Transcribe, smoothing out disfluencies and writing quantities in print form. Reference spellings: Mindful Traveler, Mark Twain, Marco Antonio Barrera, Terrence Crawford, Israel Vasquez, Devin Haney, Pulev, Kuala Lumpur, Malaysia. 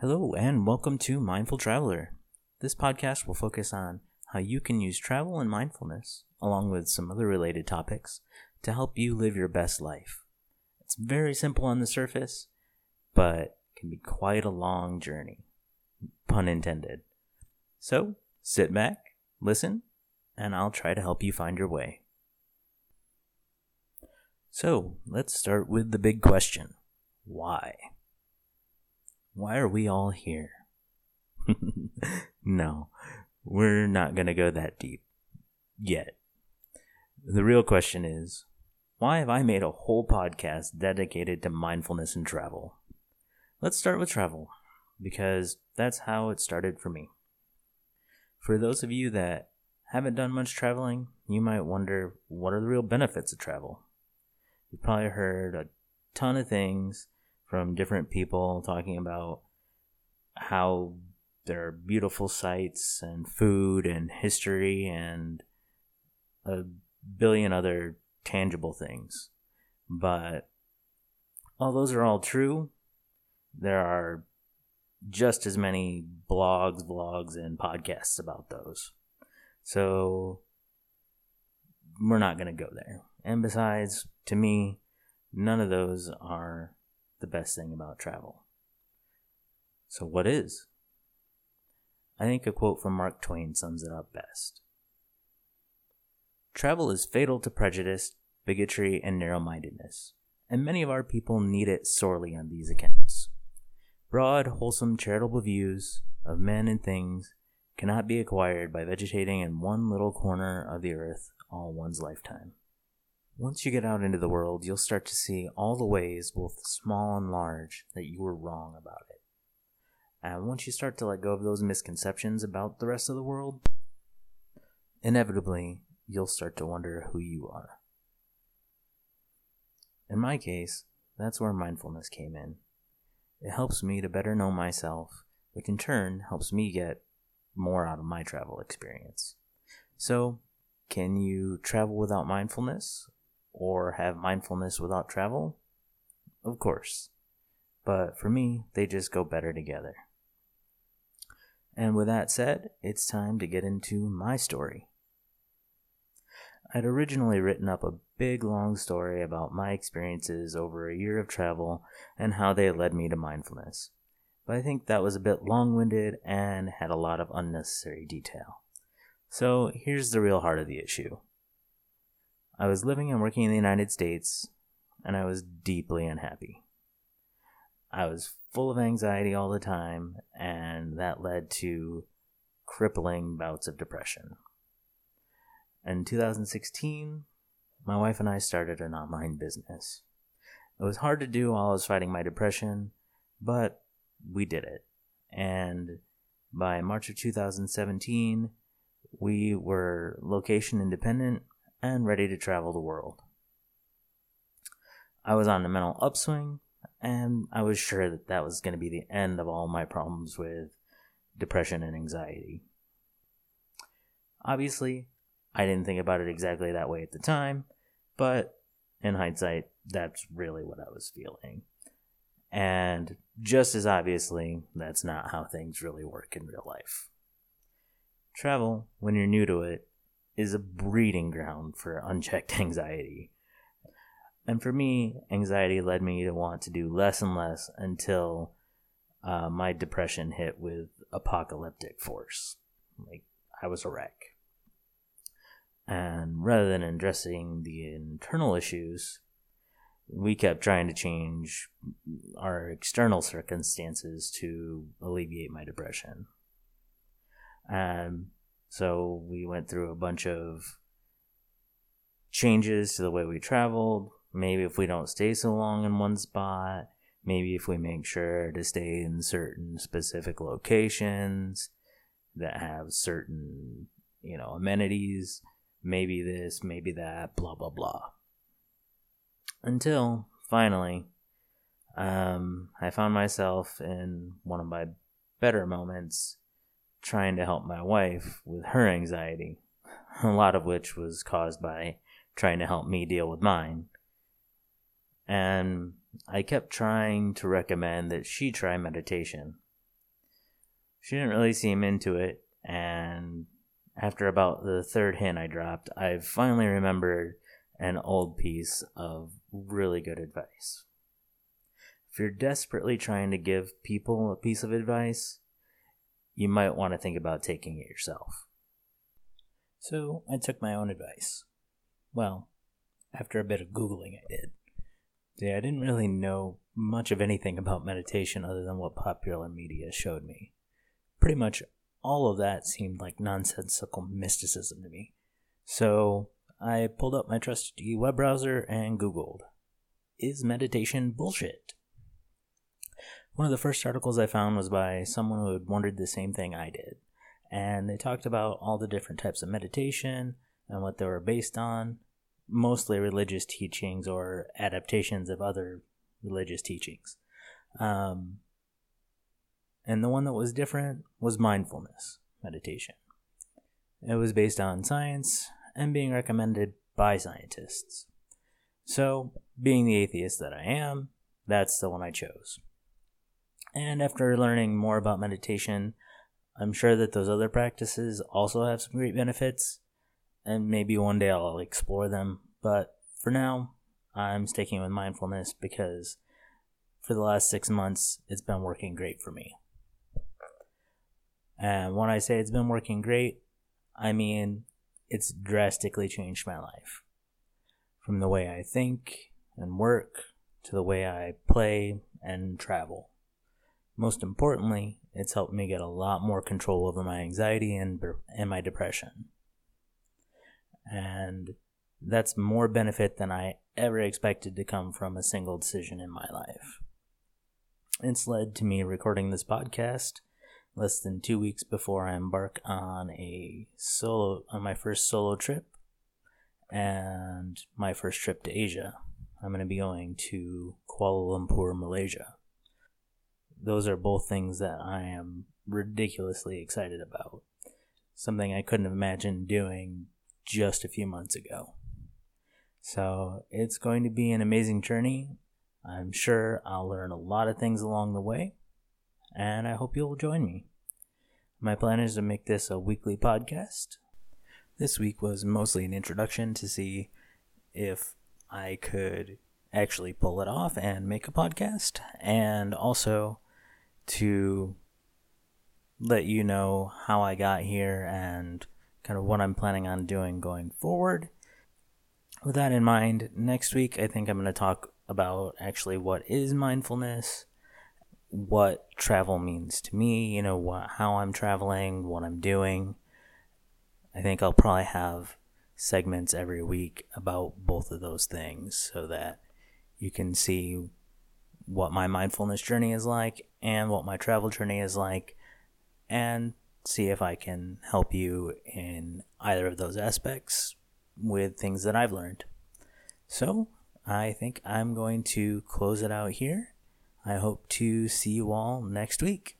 Hello and welcome to Mindful Traveler. This podcast will focus on how you can use travel and mindfulness, along with some other related topics, to help you live your best life. It's very simple on the surface, but can be quite a long journey. Pun intended. So, sit back, listen, and I'll try to help you find your way. So, let's start with the big question. Why? Why are we all here? No, we're not going to go that deep. Yet. The real question is, why have I made a whole podcast dedicated to mindfulness and travel? Let's start with travel, because that's how it started for me. For those of you that haven't done much traveling, you might wonder, what are the real benefits of travel? You've probably heard a ton of things from different people talking about how there are beautiful sights and food and history and a billion other tangible things. But while those are all true, there are just as many blogs, vlogs, and podcasts about those. So we're not going to go there. And besides, to me, none of those are the best thing about travel. So what is? I think a quote from Mark Twain sums it up best. Travel is fatal to prejudice, bigotry, and narrow-mindedness, and many of our people need it sorely on these accounts. Broad, wholesome, charitable views of men and things cannot be acquired by vegetating in one little corner of the earth all one's lifetime. Once you get out into the world, you'll start to see all the ways, both small and large, that you were wrong about it. And once you start to let go of those misconceptions about the rest of the world, inevitably, you'll start to wonder who you are. In my case, that's where mindfulness came in. It helps me to better know myself, which in turn helps me get more out of my travel experience. So, can you travel without mindfulness? Or have mindfulness without travel? Of course. But for me, they just go better together. And with that said, it's time to get into my story. I'd originally written up a big long story about my experiences over a year of travel and how they led me to mindfulness. But I think that was a bit long-winded and had a lot of unnecessary detail. So here's the real heart of the issue. I was living and working in the United States, and I was deeply unhappy. I was full of anxiety all the time, and that led to crippling bouts of depression. In 2016, my wife and I started an online business. It was hard to do while I was fighting my depression, but we did it. And by March of 2017, we were location independent and ready to travel the world. I was on a mental upswing, and I was sure that was going to be the end of all my problems with depression and anxiety. Obviously, I didn't think about it exactly that way at the time, but in hindsight, that's really what I was feeling. And just as obviously, that's not how things really work in real life. Travel, when you're new to it, is a breeding ground for unchecked anxiety. And for me, anxiety led me to want to do less and less until my depression hit with apocalyptic force. Like, I was a wreck. And rather than addressing the internal issues, we kept trying to change our external circumstances to alleviate my depression. So we went through a bunch of changes to the way we traveled. Maybe if we don't stay so long in one spot, maybe if we make sure to stay in certain specific locations that have certain, amenities, maybe this, maybe that, blah, blah, blah. Until finally, I found myself in one of my better moments trying to help my wife with her anxiety, a lot of which was caused by trying to help me deal with mine. And I kept trying to recommend that she try meditation, She didn't really seem into it, and after about the third hint I dropped, I finally remembered an old piece of really good advice. If you're desperately trying to give people a piece of advice, you might want to think about taking it yourself. So I took my own advice. Well, after a bit of Googling, I did. Yeah, I didn't really know much of anything about meditation other than what popular media showed me. Pretty much all of that seemed like nonsensical mysticism to me. So I pulled up my trusty web browser and Googled, is meditation bullshit? One of the first articles I found was by someone who had wondered the same thing I did. And they talked about all the different types of meditation and what they were based on, mostly religious teachings or adaptations of other religious teachings. And the one that was different was mindfulness meditation. It was based on science and being recommended by scientists. So, being the atheist that I am, that's the one I chose. And after learning more about meditation, I'm sure that those other practices also have some great benefits, and maybe one day I'll explore them. But for now, I'm sticking with mindfulness because for the last 6 months, it's been working great for me. And when I say it's been working great, I mean it's drastically changed my life. From the way I think and work to the way I play and travel. Most importantly, it's helped me get a lot more control over my anxiety and my depression. And that's more benefit than I ever expected to come from a single decision in my life. It's led to me recording this podcast less than 2 weeks before I embark on my first solo trip and my first trip to Asia. I'm going to be going to Kuala Lumpur, Malaysia. Those are both things that I am ridiculously excited about. Something I couldn't have imagined doing just a few months ago. So it's going to be an amazing journey. I'm sure I'll learn a lot of things along the way, and I hope you'll join me. My plan is to make this a weekly podcast. This week was mostly an introduction to see if I could actually pull it off and make a podcast, and also to let you know how I got here and kind of what I'm planning on doing going forward. With that in mind, next week I think I'm going to talk about actually what is mindfulness, what travel means to me, how I'm traveling, what I'm doing. I think I'll probably have segments every week about both of those things so that you can see what my mindfulness journey is like and what my travel journey is like, and see if I can help you in either of those aspects with things that I've learned. So I think I'm going to close it out here. I hope to see you all next week.